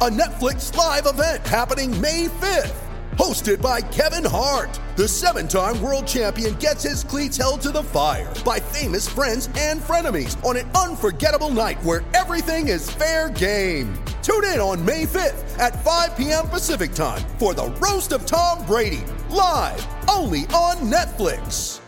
A Netflix live event happening May 5th. Hosted by Kevin Hart, the seven-time world champion gets his cleats held to the fire by famous friends and frenemies on an unforgettable night where everything is fair game. Tune in on May 5th at 5 p.m. Pacific time for The Roast of Tom Brady, live only on Netflix.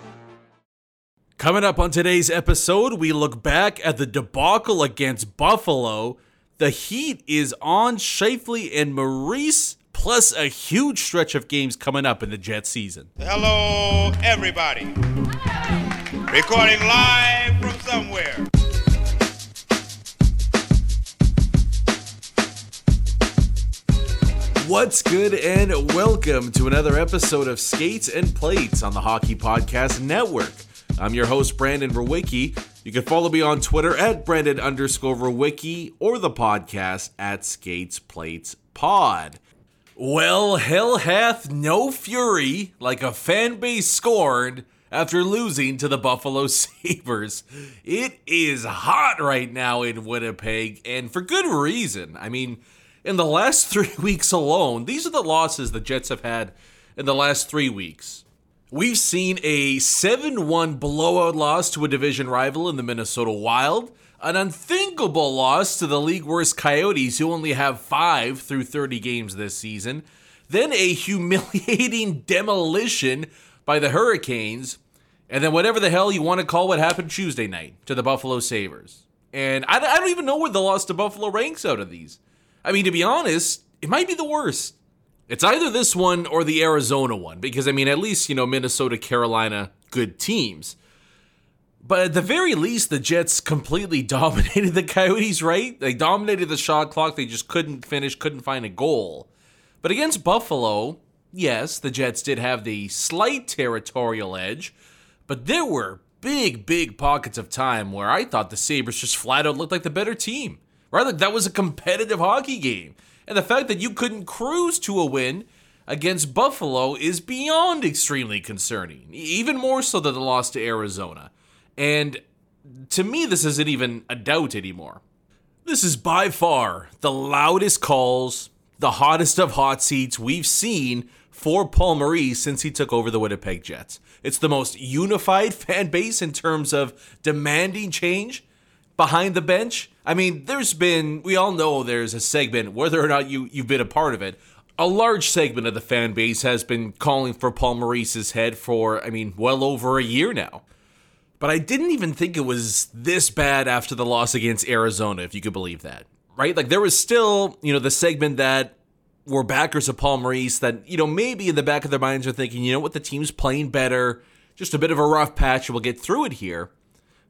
Coming up on today's episode, we look back at the debacle against Buffalo. The heat is on Scheifele and Maurice, plus a huge stretch of games coming up in the Jets season. Hello, everybody. Hi. Recording live from somewhere. What's good, and welcome to another episode of Skates and Plates on the Hockey Podcast Network. I'm your host, Brandon Verwicky. You can follow me on Twitter at Brandon_Verwicky or the podcast at Skates Plates Pod. Well, hell hath no fury like a fan base scorned after losing to the Buffalo Sabres. It is hot right now in Winnipeg, and for good reason. I mean, in the last 3 weeks alone, these are the losses the Jets have had in the last 3 weeks. We've seen a 7-1 blowout loss to a division rival in the Minnesota Wild, an unthinkable loss to the league-worst Coyotes, who only have 5 through 30 games this season, then a humiliating demolition by the Hurricanes, and then whatever the hell you want to call what happened Tuesday night to the Buffalo Sabres. And I don't even know where the loss to Buffalo ranks out of these. I mean, to be honest, it might be the worst. It's either this one or the Arizona one, because, I mean, at least, you know, Minnesota, Carolina, good teams. But at the very least, the Jets completely dominated the Coyotes, right? They dominated the shot clock. They just couldn't finish, couldn't find a goal. But against Buffalo, yes, the Jets did have the slight territorial edge, but there were big, big pockets of time where I thought the Sabres just flat out looked like the better team, right? Like, that was a competitive hockey game. And the fact that you couldn't cruise to a win against Buffalo is beyond extremely concerning, even more so than the loss to Arizona. And to me, this isn't even a doubt anymore. This is by far the loudest calls, the hottest of hot seats we've seen for Paul Maurice since he took over the Winnipeg Jets. It's the most unified fan base in terms of demanding change behind the bench. I mean, we all know there's a segment, whether or not you've been a part of it, a large segment of the fan base has been calling for Paul Maurice's head for, I mean, well over a year now. But I didn't even think it was this bad after the loss against Arizona, if you could believe that, right? Like, there was still, you know, the segment that were backers of Paul Maurice that, you know, maybe in the back of their minds are thinking, you know what, the team's playing better, just a bit of a rough patch, we'll get through it here.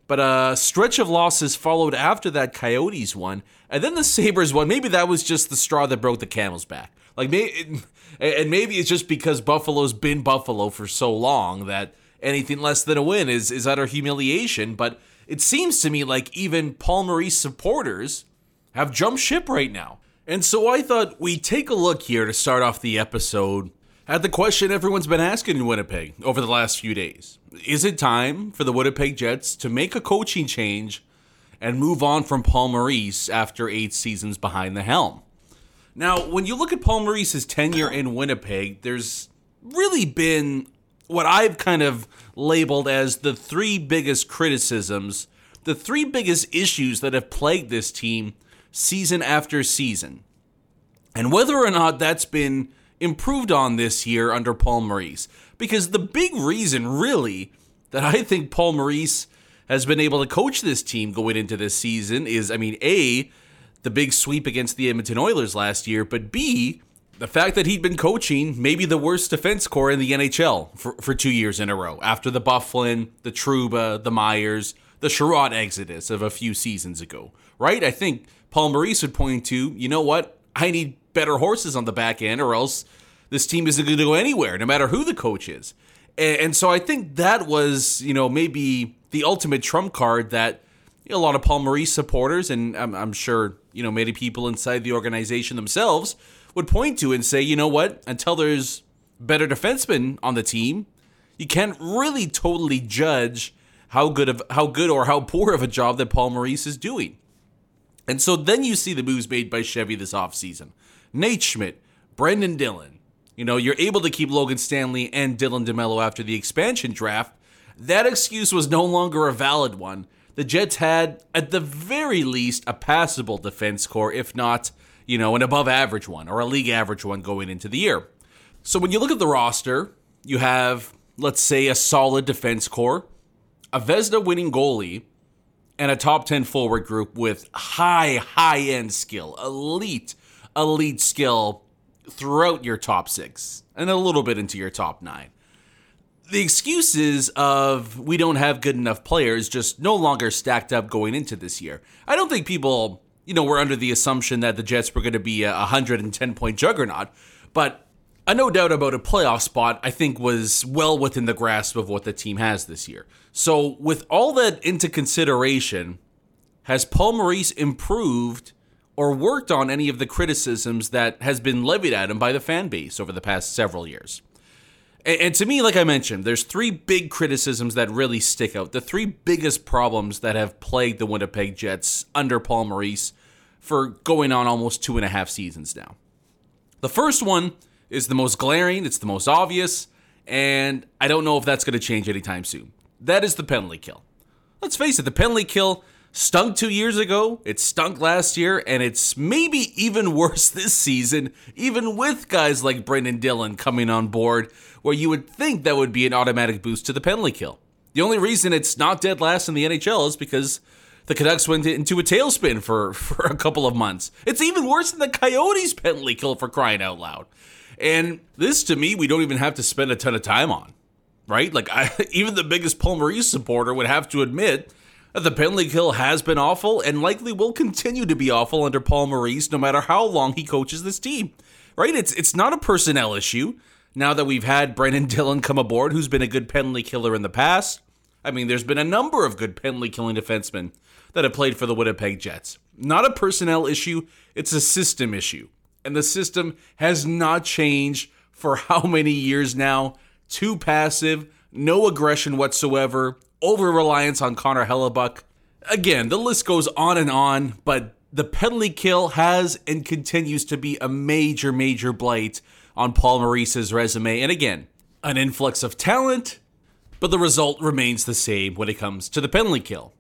But a stretch of losses followed after that Coyotes one, and then the Sabres one. Maybe that was just the straw that broke the camel's back. Like, maybe it's just because Buffalo's been Buffalo for so long that anything less than a win is utter humiliation. But it seems to me like even Paul Maurice supporters have jumped ship right now. And so I thought we'd take a look here to start off the episode at the question everyone's been asking in Winnipeg over the last few days. Is it time for the Winnipeg Jets to make a coaching change and move on from Paul Maurice after 8 seasons behind the helm? Now, when you look at Paul Maurice's tenure in Winnipeg, there's really been what I've kind of labeled as the 3 biggest criticisms, the 3 biggest issues that have plagued this team season after season. And whether or not that's been improved on this year under Paul Maurice. Because the big reason, really, that I think Paul Maurice has been able to coach this team going into this season is, I mean, A, the big sweep against the Edmonton Oilers last year, but B, the fact that he'd been coaching maybe the worst defense corps in the NHL for 2 years in a row, after the Bufflin, the Trouba, the Myers, the Sherrod exodus of a few seasons ago, right? I think Paul Maurice would point to, you know what, I need better horses on the back end, or else this team isn't going to go anywhere, no matter who the coach is. And so I think that was, you know, maybe the ultimate trump card that a lot of Paul Maurice supporters, and I'm sure, you know, many people inside the organization themselves would point to and say, you know what, until there's better defensemen on the team, you can't really totally judge how good or how poor of a job that Paul Maurice is doing. And so then you see the moves made by Chevy this offseason. Nate Schmidt, Brendan Dillon. You know, you're able to keep Logan Stanley and Dylan DeMello after the expansion draft. That excuse was no longer a valid one. The Jets had, at the very least, a passable defense corps, if not, you know, an above-average one or a league-average one going into the year. So when you look at the roster, you have, let's say, a solid defense corps, a Vezina-winning goalie, and a top-10 forward group with high-end skill, elite skill throughout your top six and a little bit into your top nine. The excuses of we don't have good enough players just no longer stacked up going into this year. I don't think people, you know, were under the assumption that the Jets were going to be a 110-point juggernaut, but a no doubt about a playoff spot, I think, was well within the grasp of what the team has this year. So with all that into consideration, has Paul Maurice improved or worked on any of the criticisms that has been levied at him by the fan base over the past several years? And to me, like I mentioned, there's three big criticisms that really stick out. The three biggest problems that have plagued the Winnipeg Jets under Paul Maurice for going on almost 2.5 seasons now. The first one is the most glaring, it's the most obvious, and I don't know if that's going to change anytime soon. That is the penalty kill. Let's face it, the penalty kill stunk 2 years ago, it stunk last year, and it's maybe even worse this season, even with guys like Brendan Dillon coming on board, where you would think that would be an automatic boost to the penalty kill. The only reason it's not dead last in the NHL is because the Canucks went into a tailspin for a couple of months. It's even worse than the Coyotes' penalty kill, for crying out loud. And this, to me, we don't even have to spend a ton of time on, right? Like, even the biggest Paul Maurice supporter would have to admit the penalty kill has been awful and likely will continue to be awful under Paul Maurice no matter how long he coaches this team, right? It's not a personnel issue now that we've had Brendan Dillon come aboard, who's been a good penalty killer in the past. I mean, there's been a number of good penalty killing defensemen that have played for the Winnipeg Jets. Not a personnel issue, it's a system issue. And the system has not changed for how many years now? Too passive, no aggression whatsoever, over-reliance on Connor Hellebuck. Again, the list goes on and on, but the penalty kill has and continues to be a major blight on Paul Maurice's resume. And again, an influx of talent, but the result remains the same when it comes to the penalty kill.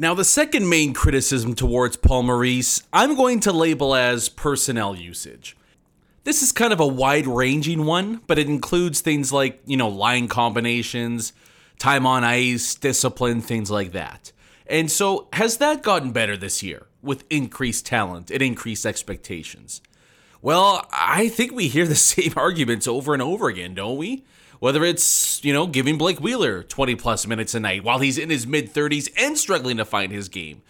Now, the second main criticism towards Paul Maurice, I'm going to label as personnel usage. This is kind of a wide-ranging one, but it includes things like, you know, line combinations, time on ice, discipline, things like that. And so has that gotten better this year with increased talent and increased expectations? Well, I think we hear the same arguments over and over again, don't we? Whether it's, you know, giving Blake Wheeler 20-plus minutes a night while he's in his mid-30s and struggling to find his game,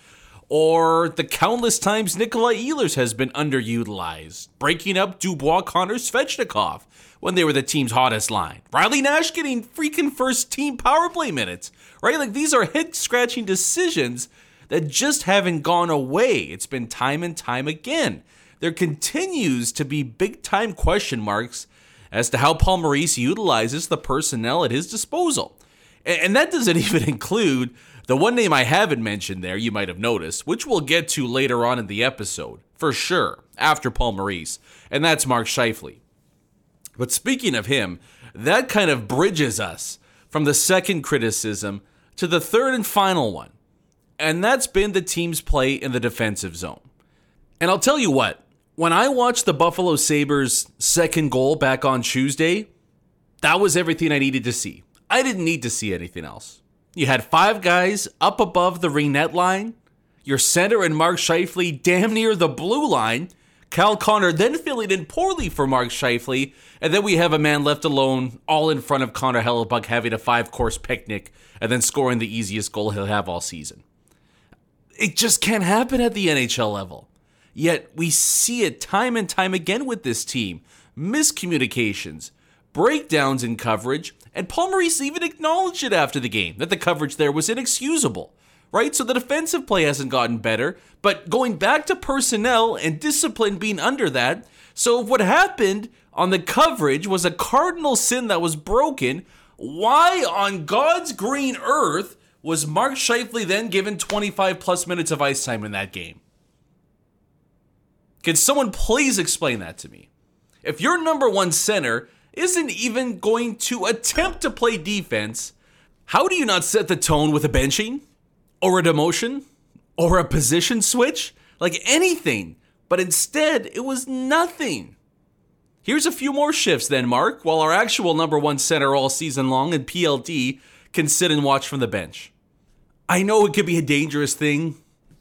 or the countless times Nikolai Ehlers has been underutilized, breaking up Dubois, Connor, Svechnikov when they were the team's hottest line. Riley Nash getting freaking first-team power play minutes, right? Like, these are head-scratching decisions that just haven't gone away. It's been time and time again. There continues to be big-time question marks as to how Paul Maurice utilizes the personnel at his disposal. And that doesn't even include the one name I haven't mentioned there, you might have noticed, which we'll get to later on in the episode, for sure, after Paul Maurice, and that's Mark Scheifele. But speaking of him, that kind of bridges us from the second criticism to the third and final one, and that's been the team's play in the defensive zone. And I'll tell you what, when I watched the Buffalo Sabres' second goal back on Tuesday, that was everything I needed to see. I didn't need to see anything else. You had five guys up above the ring net line, your center and Mark Scheifele damn near the blue line, Kyle Connor then filling in poorly for Mark Scheifele, and then we have a man left alone, all in front of Connor Hellebuck having a five-course picnic and then scoring the easiest goal he'll have all season. It just can't happen at the NHL level. Yet we see it time and time again with this team. Miscommunications, breakdowns in coverage, and Paul Maurice even acknowledged it after the game, that the coverage there was inexcusable. Right? So the defensive play hasn't gotten better, but going back to personnel and discipline being under that. So if what happened on the coverage was a cardinal sin that was broken, why on God's green earth was Mark Scheifele then given 25 plus minutes of ice time in that game? Can someone please explain that to me? If your number one center isn't even going to attempt to play defense, how do you not set the tone with a benching? Or a demotion? Or a position switch? Like anything. But instead, it was nothing. Here's a few more shifts then, Mark, while our actual number one center all season long in PLD can sit and watch from the bench. I know it could be a dangerous thing,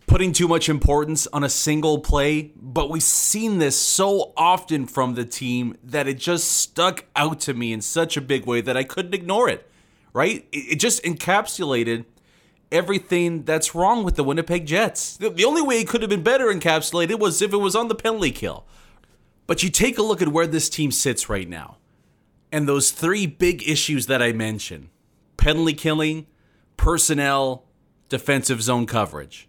putting too much importance on a single play, but we've seen this so often from the team that it just stuck out to me in such a big way that I couldn't ignore it, right? It just encapsulated everything that's wrong with the Winnipeg Jets. The only way it could have been better encapsulated was if it was on the penalty kill. But you take a look at where this team sits right now, and those three big issues that I mentioned: penalty killing, personnel, defensive zone coverage.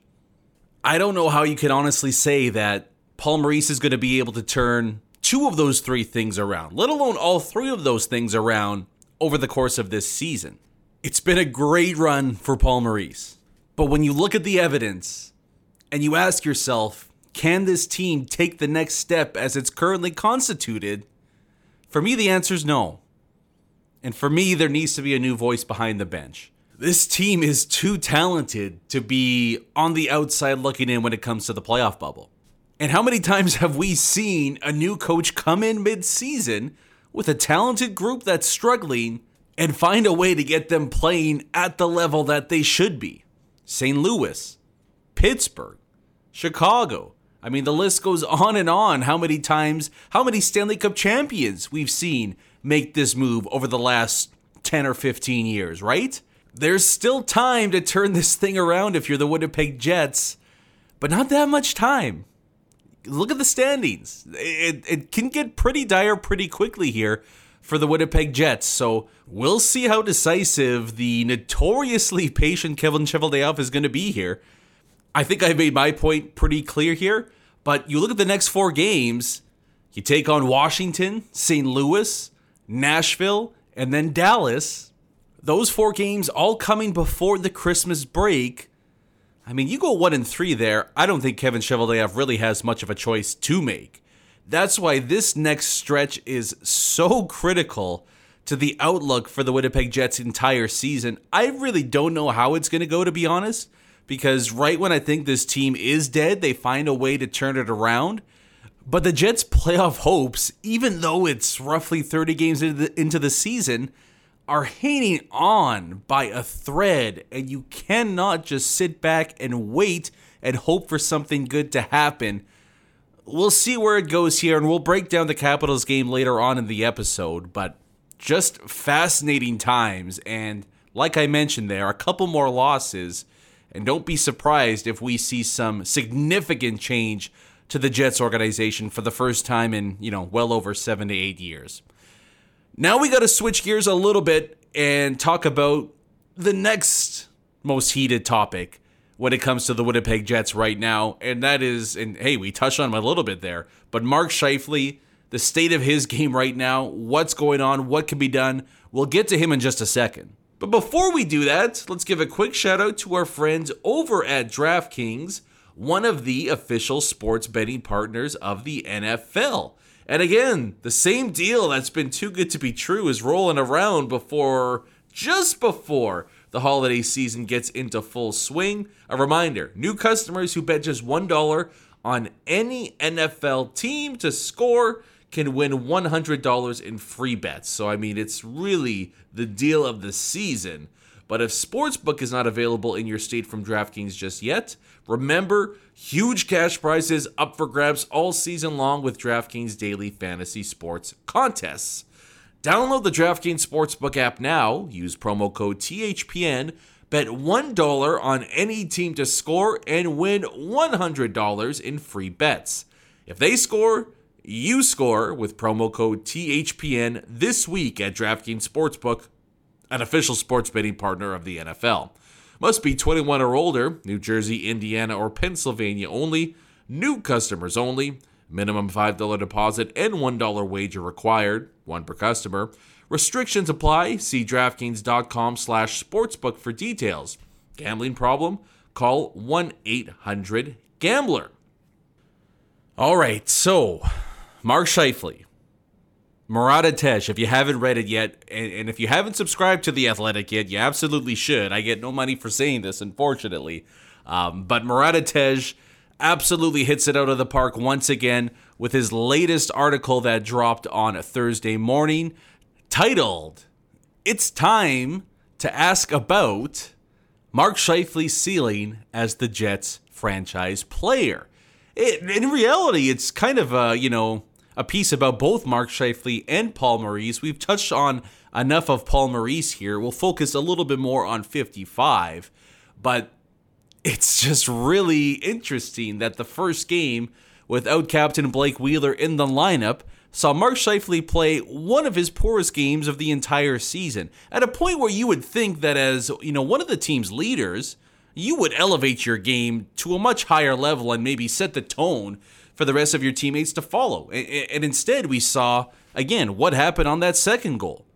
I don't know how you can honestly say that Paul Maurice is going to be able to turn two of those three things around, let alone all three of those things around over the course of this season. It's been a great run for Paul Maurice, but when you look at the evidence and you ask yourself, can this team take the next step as it's currently constituted? For me, the answer is no. And for me, there needs to be a new voice behind the bench. This team is too talented to be on the outside looking in when it comes to the playoff bubble. And how many times have we seen a new coach come in mid-season with a talented group that's struggling and find a way to get them playing at the level that they should be? St. Louis, Pittsburgh, Chicago. I mean, the list goes on and on. How many times, how many Stanley Cup champions we've seen make this move over the last 10 or 15 years, right? There's still time to turn this thing around if you're the Winnipeg Jets, but not that much time. Look at the standings. It can get pretty dire pretty quickly here for the Winnipeg Jets, so we'll see how decisive the notoriously patient Kevin Cheveldayoff is going to be here. I think I've made my point pretty clear here, but you look at the next four games, you take on Washington, St. Louis, Nashville, and then Dallas. Those four games all coming before the Christmas break. I mean, you go 1-3 there, I don't think Kevin Cheveldayoff really has much of a choice to make. That's why this next stretch is so critical to the outlook for the Winnipeg Jets' entire season. I really don't know how it's going to go, to be honest, because right when I think this team is dead, they find a way to turn it around. But the Jets' playoff hopes, even though it's roughly 30 games into the season, are hanging on by a thread, and you cannot just sit back and wait and hope for something good to happen. We'll see where it goes here, and we'll break down the Capitals game later on in the episode, but just fascinating times, and like I mentioned there, a couple more losses, and don't be surprised if we see some significant change to the Jets organization for the first time in, well over 7 to 8 years. Now we got to switch gears a little bit and talk about the next most heated topic when it comes to the Winnipeg Jets right now, and that is, and hey, we touched on him a little bit there, but Mark Scheifele, the state of his game right now, what's going on, what can be done, we'll get to him in just a second. But before we do that, let's give a quick shout out to our friends over at DraftKings, one of the official sports betting partners of the NFL. And again, the same deal that's been too good to be true is rolling around just before the holiday season gets into full swing. A reminder, new customers who bet just $1 on any NFL team to score can win $100 in free bets. So, I mean, it's really the deal of the season. But if Sportsbook is not available in your state from DraftKings just yet, remember, huge cash prizes up for grabs all season long with DraftKings daily fantasy sports contests. Download the DraftKings Sportsbook app now, use promo code THPN, bet $1 on any team to score, and win $100 in free bets. If they score, you score with promo code THPN this week at DraftKings Sportsbook, an official sports betting partner of the NFL. Must be 21 or older, New Jersey, Indiana, or Pennsylvania only, new customers only, minimum $5 deposit and $1 wager required, one per customer. Restrictions apply. See DraftKings.com/sportsbook for details. Gambling problem? Call 1-800-GAMBLER. All right, so Mark Scheifele, Murat Ates, if you haven't read it yet, and if you haven't subscribed to The Athletic yet, you absolutely should. I get no money for saying this, unfortunately. But Murat Ates absolutely hits it out of the park once again with his latest article that dropped on a Thursday morning, titled, "It's Time to Ask About Mark Scheifele's Ceiling as the Jets Franchise Player." In reality, it's kind of a piece about both Mark Scheifele and Paul Maurice. We've touched on enough of Paul Maurice here. We'll focus a little bit more on 55, but it's just really interesting that the first game without Captain Blake Wheeler in the lineup saw Mark Scheifele play one of his poorest games of the entire season, at a point where you would think that as, one of the team's leaders, you would elevate your game to a much higher level and maybe set the tone for the rest of your teammates to follow. And instead, we saw, again, what happened on that second goal.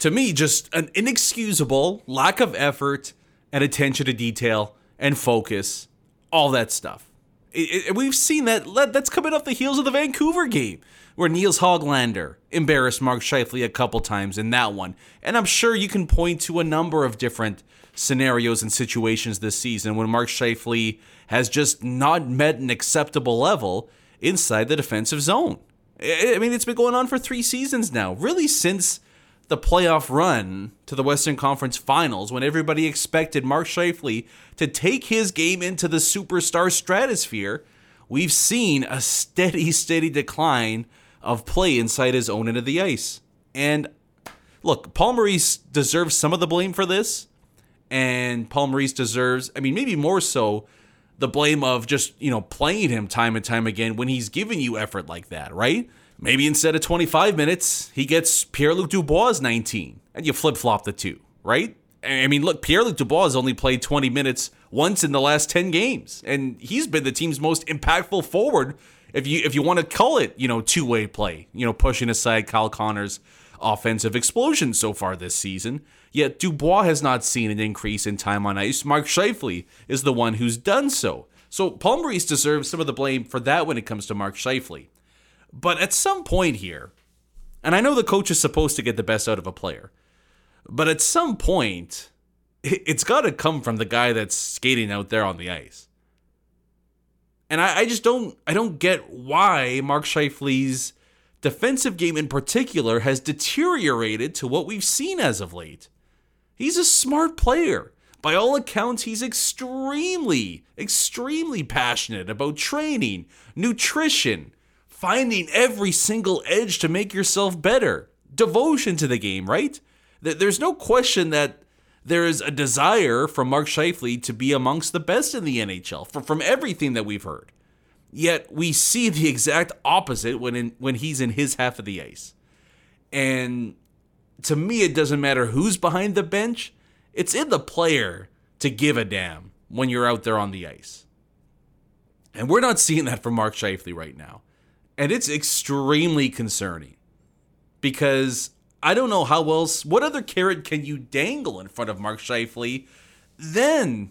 To me, just an inexcusable lack of effort and attention to detail and focus, all that stuff. We've seen that's coming off the heels of the Vancouver game, where Nils Höglander embarrassed Mark Scheifele a couple times in that one. And I'm sure you can point to a number of different scenarios and situations this season when Mark Scheifele has just not met an acceptable level inside the defensive zone. I mean, it's been going on for 3 seasons now, really since the playoff run to the Western Conference Finals, when everybody expected Mark Scheifele to take his game into the superstar stratosphere. We've seen a steady decline of play inside his own end of the ice. And look, Paul Maurice deserves some of the blame for this, and Paul Maurice deserves, maybe more so, the blame of just, playing him time and time again when he's giving you effort like that, right? Maybe instead of 25 minutes, he gets Pierre-Luc Dubois 19, and you flip-flop the two, right? Pierre-Luc Dubois has only played 20 minutes once in the last 10 games, and he's been the team's most impactful forward, if you want to call it, two-way play, pushing aside Kyle Connor's offensive explosion so far this season. Yet Dubois has not seen an increase in time on ice. Mark Scheifele is the one who's done so. So Paul Maurice deserves some of the blame for that when it comes to Mark Scheifele. But at some point here, and I know the coach is supposed to get the best out of a player, but at some point, it's got to come from the guy that's skating out there on the ice. And I just don't get why Mark Scheifele's defensive game in particular has deteriorated to what we've seen as of late. He's a smart player. By all accounts, he's extremely passionate about training, nutrition, finding every single edge to make yourself better, devotion to the game, right? There's no question that there is a desire from Mark Scheifele to be amongst the best in the NHL, from everything that we've heard. Yet we see the exact opposite when he's in his half of the ice. And to me, it doesn't matter who's behind the bench. It's in the player to give a damn when you're out there on the ice. And we're not seeing that from Mark Scheifele right now. And it's extremely concerning, because I don't know how else, what other carrot can you dangle in front of Mark Scheifele than,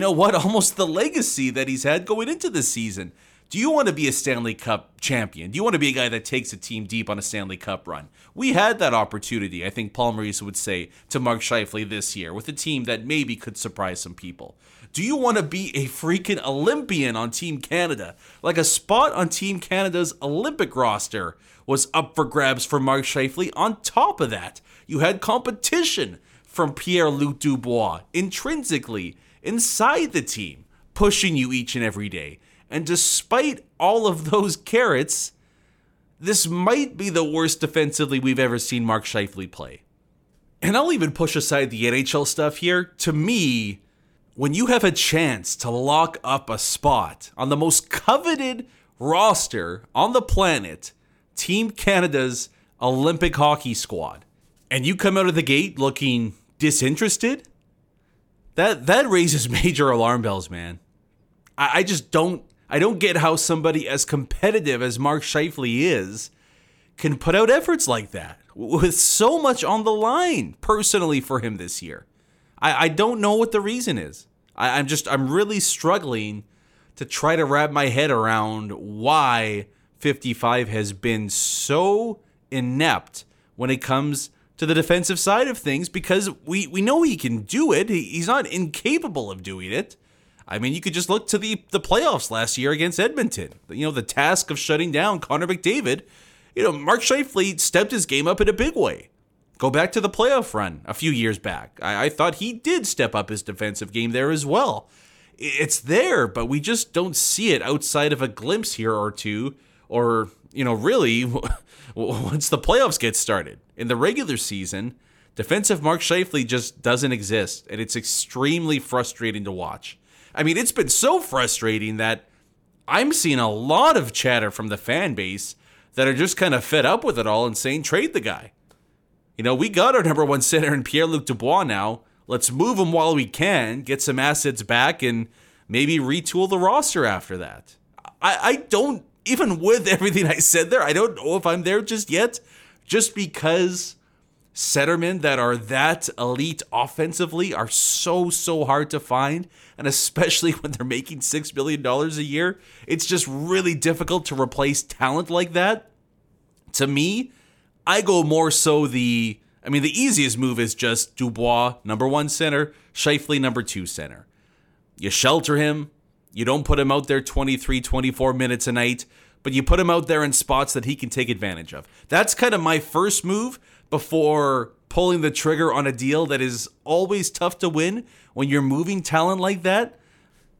almost the legacy that he's had going into this season. Do you want to be a Stanley Cup champion? Do you want to be a guy that takes a team deep on a Stanley Cup run? We had that opportunity, I think Paul Maurice would say, to Mark Scheifele this year with a team that maybe could surprise some people. Do you want to be a freaking Olympian on Team Canada? Like a spot on Team Canada's Olympic roster was up for grabs for Mark Scheifele. On top of that, you had competition from Pierre-Luc Dubois intrinsically inside the team, pushing you each and every day. And despite all of those carrots, this might be the worst defensively we've ever seen Mark Scheifele play. And I'll even push aside the NHL stuff here. To me, when you have a chance to lock up a spot on the most coveted roster on the planet, Team Canada's Olympic hockey squad, and you come out of the gate looking disinterested, that raises major alarm bells, man. I just don't get how somebody as competitive as Mark Scheifele is can put out efforts like that with so much on the line personally for him this year. I don't know what the reason is. I'm really struggling to try to wrap my head around why 55 has been so inept when it comes to the defensive side of things, because we know he can do it. He's not incapable of doing it. I mean, you could just look to the playoffs last year against Edmonton. You know, the task of shutting down Connor McDavid. You know, Mark Scheifele stepped his game up in a big way. Go back to the playoff run a few years back. I thought he did step up his defensive game there as well. It's there, but we just don't see it outside of a glimpse here or two, or, you know, really, once the playoffs get started. In the regular season, defensive Mark Scheifele just doesn't exist, and it's extremely frustrating to watch. I mean, it's been so frustrating that I'm seeing a lot of chatter from the fan base that are just kind of fed up with it all and saying, trade the guy. You know, we got our number one center in Pierre-Luc Dubois now. Let's move him while we can, get some assets back, and maybe retool the roster after that. I don't, even with everything I said there, I don't know if I'm there just yet. Just because centermen that are that elite offensively are so hard to find, and especially when they're making $6 million a year, it's just really difficult to replace talent like that. To me, I go more so the easiest move is just Dubois, number one center, Scheifele, number two center. You shelter him. You don't put him out there 23, 24 minutes a night, but you put him out there in spots that he can take advantage of. That's kind of my first move before pulling the trigger on a deal that is always tough to win when you're moving talent like that.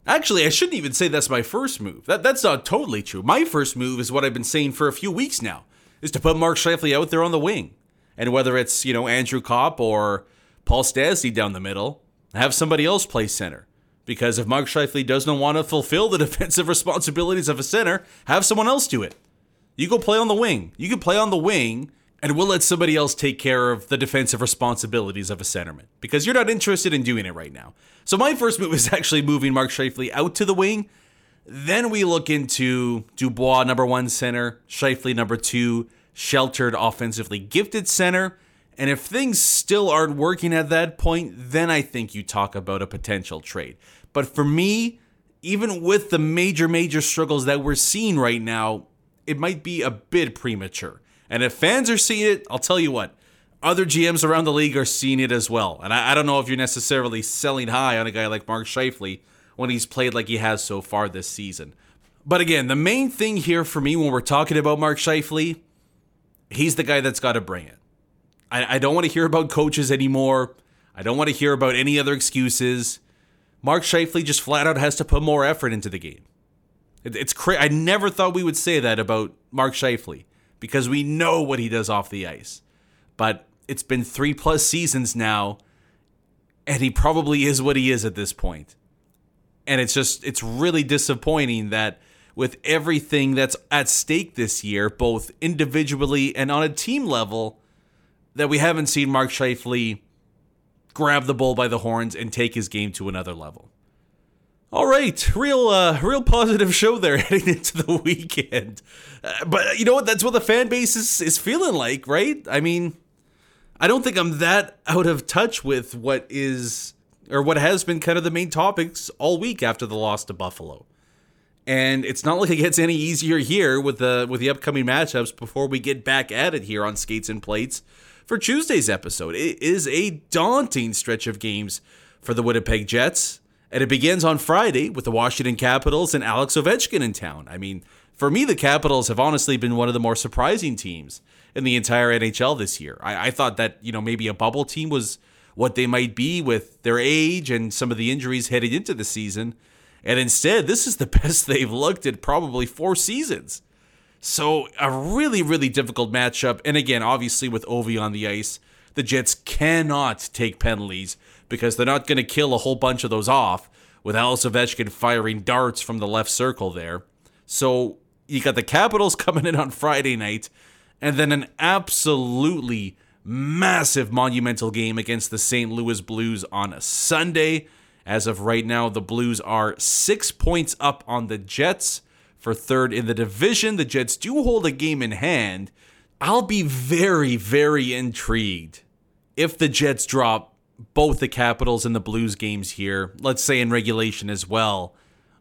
Actually, I shouldn't even say that's my first move. That's not totally true. My first move is what I've been saying for a few weeks now, is to put Mark Scheifele out there on the wing. And whether it's, you know, Andrew Kopp or Paul Stastny down the middle, have somebody else play center. Because if Mark Scheifele doesn't want to fulfill the defensive responsibilities of a center, have someone else do it. You go play on the wing. You can play on the wing, and we'll let somebody else take care of the defensive responsibilities of a centerman. Because you're not interested in doing it right now. So my first move is actually moving Mark Scheifele out to the wing. Then we look into Dubois, number one center, Scheifele, number two, sheltered, offensively gifted center. And if things still aren't working at that point, then I think you talk about a potential trade. But for me, even with the major struggles that we're seeing right now, it might be a bit premature. And if fans are seeing it, I'll tell you what, other GMs around the league are seeing it as well. And I don't know if you're necessarily selling high on a guy like Mark Scheifele when he's played like he has so far this season. But again, the main thing here for me when we're talking about Mark Scheifele, he's the guy that's got to bring it. I don't want to hear about coaches anymore. I don't want to hear about any other excuses. Mark Scheifele just flat out has to put more effort into the game. It's crazy. I never thought we would say that about Mark Scheifele, because we know what he does off the ice. But it's been 3+ seasons now, and he probably is what he is at this point. And it's really disappointing that with everything that's at stake this year, both individually and on a team level, that we haven't seen Mark Scheifele grab the bull by the horns and take his game to another level. All right, real positive show there heading into the weekend. But you know what? That's what the fan base is feeling like, right? I mean, I don't think I'm that out of touch with what is or what has been kind of the main topics all week after the loss to Buffalo. And it's not like it gets any easier here with the upcoming matchups before we get back at it here on Skates and Plates for Tuesday's episode. It is a daunting stretch of games for the Winnipeg Jets, and it begins on Friday with the Washington Capitals and Alex Ovechkin in town. I mean, for me, the Capitals have honestly been one of the more surprising teams in the entire NHL this year. I thought that, you know, maybe a bubble team was what they might be with their age and some of the injuries headed into the season. And instead, this is the best they've looked at probably 4 seasons. So a really, really difficult matchup. And again, obviously with Ovi on the ice, the Jets cannot take penalties because they're not going to kill a whole bunch of those off with Alex Ovechkin firing darts from the left circle there. So you got the Capitals coming in on Friday night and then an absolutely massive monumental game against the St. Louis Blues on a Sunday. As of right now, the Blues are 6 points up on the Jets for third in the division. The Jets do hold a game in hand. I'll be very, very intrigued if the Jets drop both the Capitals and the Blues games here, let's say in regulation as well.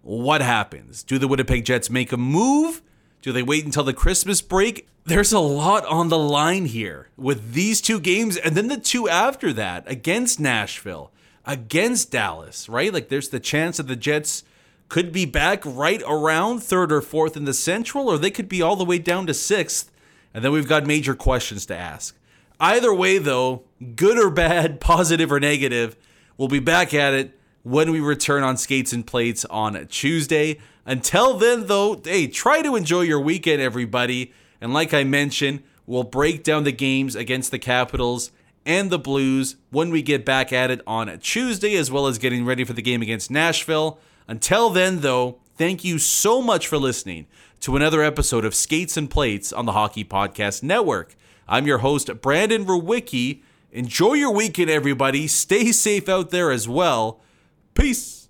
What happens? Do the Winnipeg Jets make a move? Do they wait until the Christmas break? There's a lot on the line here with these 2 games and then the 2 after that against Nashville, against Dallas, right? Like there's the chance that the Jets could be back right around 3rd or 4th in the Central, or they could be all the way down to 6th. And then we've got major questions to ask. Either way, though, good or bad, positive or negative, we'll be back at it when we return on Skates and Plates on Tuesday. Until then, though, hey, try to enjoy your weekend, everybody. And like I mentioned, we'll break down the games against the Capitals and the Blues when we get back at it on Tuesday, as well as getting ready for the game against Nashville. Until then, though, thank you so much for listening to another episode of Skates and Plates on the Hockey Podcast Network. I'm your host, Brandon Verwicky. Enjoy your weekend, everybody. Stay safe out there as well. Peace.